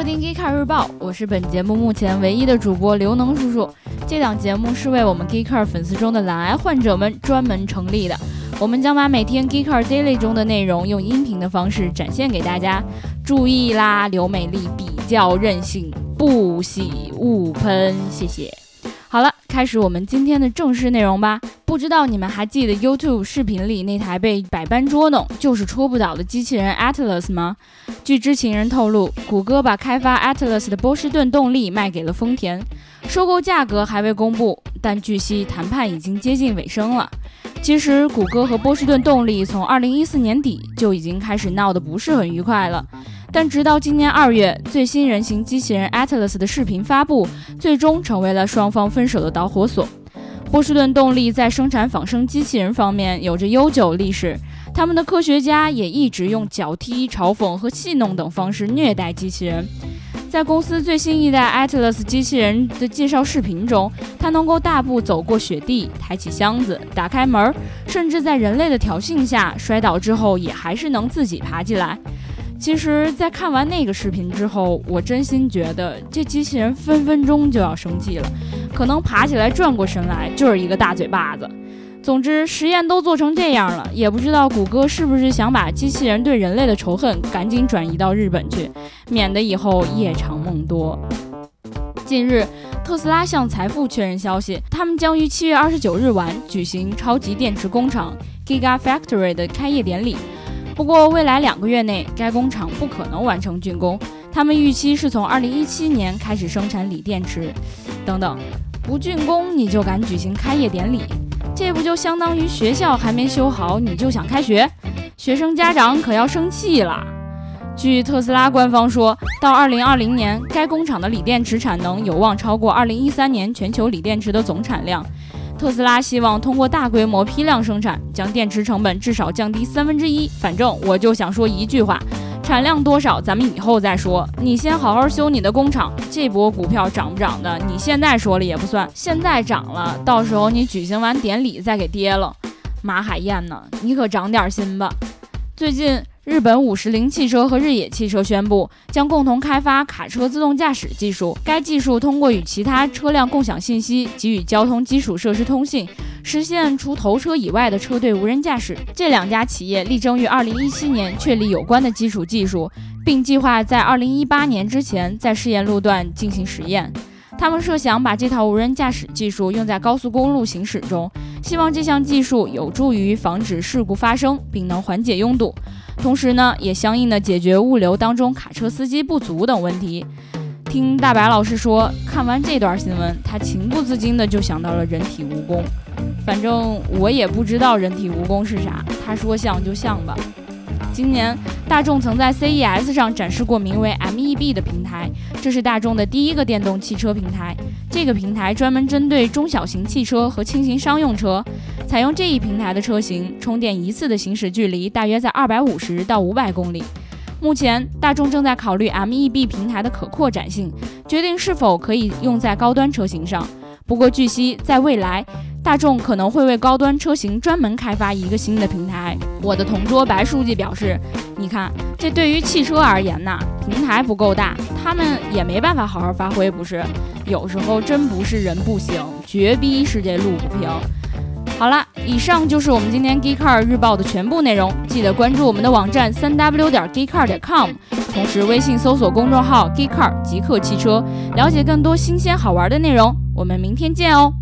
收听 GeekCar 日报，我是本节目目前唯一的主播刘能叔叔。这档节目是为我们 GeekCar 粉丝中的懒癌患者们专门成立的，我们将把每天 GeekCar Daily 中的内容用音频的方式展现给大家。注意啦，刘美丽比较任性，不喜勿喷，谢谢。好了，开始我们今天的正式内容吧。不知道你们还记得 YouTube 视频里那台被百般捉弄就是戳不倒的机器人 Atlas 吗？据知情人透露，谷歌把开发 Atlas 的波士顿动力卖给了丰田，收购价格还未公布，但据悉谈判已经接近尾声了。其实谷歌和波士顿动力从2014年底就已经开始闹得不是很愉快了，但直到今年2月，最新人形机器人 Atlas 的视频发布，最终成为了双方分手的导火索。波士顿动力在生产仿生机器人方面有着悠久历史，他们的科学家也一直用脚踢、嘲讽和戏弄等方式虐待机器人。在公司最新一代 Atlas 机器人的介绍视频中，它能够大步走过雪地，抬起箱子，打开门，甚至在人类的挑衅下摔倒之后也还是能自己爬起来。其实在看完那个视频之后，我真心觉得这机器人分分钟就要生气了，可能爬起来转过身来就是一个大嘴巴子。总之实验都做成这样了，也不知道谷歌是不是想把机器人对人类的仇恨赶紧转移到日本去，免得以后夜长梦多。近日，特斯拉向财富确认消息，他们将于7月29日晚举行超级电池工厂 Gigafactory 的开业典礼。不过未来2个月内该工厂不可能完成竣工，他们预期是从2017年开始生产锂电池等等。不竣工你就敢举行开业典礼，这不就相当于学校还没修好你就想开学？学生家长可要生气了。据特斯拉官方说，到2020年，该工厂的锂电池产能有望超过2013年全球锂电池的总产量。特斯拉希望通过大规模批量生产，将电池成本至少降低1/3。反正我就想说一句话，产量多少咱们以后再说，你先好好修你的工厂。这波股票涨不涨的，你现在说了也不算，现在涨了，到时候你举行完典礼再给跌了。马海燕呢，你可长点心吧。最近，日本50铃汽车和日野汽车宣布将共同开发卡车自动驾驶技术，该技术通过与其他车辆共享信息，给予交通基础设施通信，实现除头车以外的车队无人驾驶。这两家企业力争于2017年确立有关的基础技术，并计划在2018年之前在试验路段进行实验。他们设想把这套无人驾驶技术用在高速公路行驶中，希望这项技术有助于防止事故发生，并能缓解拥堵，同时呢，也相应的解决物流当中卡车司机不足等问题。听大白老师说，看完这段新闻，他情不自禁的就想到了人体蜈蚣。反正我也不知道人体蜈蚣是啥，他说像就像吧。今年大众曾在 CES 上展示过名为 MEB 的平台，这是大众的第一个电动汽车平台。这个平台专门针对中小型汽车和轻型商用车，采用这一平台的车型，充电一次的行驶距离大约在250到500公里。目前大众正在考虑 MEB 平台的可扩展性，决定是否可以用在高端车型上。不过据悉，在未来大众可能会为高端车型专门开发一个新的平台。我的同桌白书记表示，你看这对于汽车而言呐，平台不够大，他们也没办法好好发挥，不是？有时候真不是人不行，绝逼是这路不平。好了，以上就是我们今天 GeekCar 日报的全部内容，记得关注我们的网站 www.geekar.com， 同时微信搜索公众号 GeekCar 极客汽车，了解更多新鲜好玩的内容。我们明天见哦。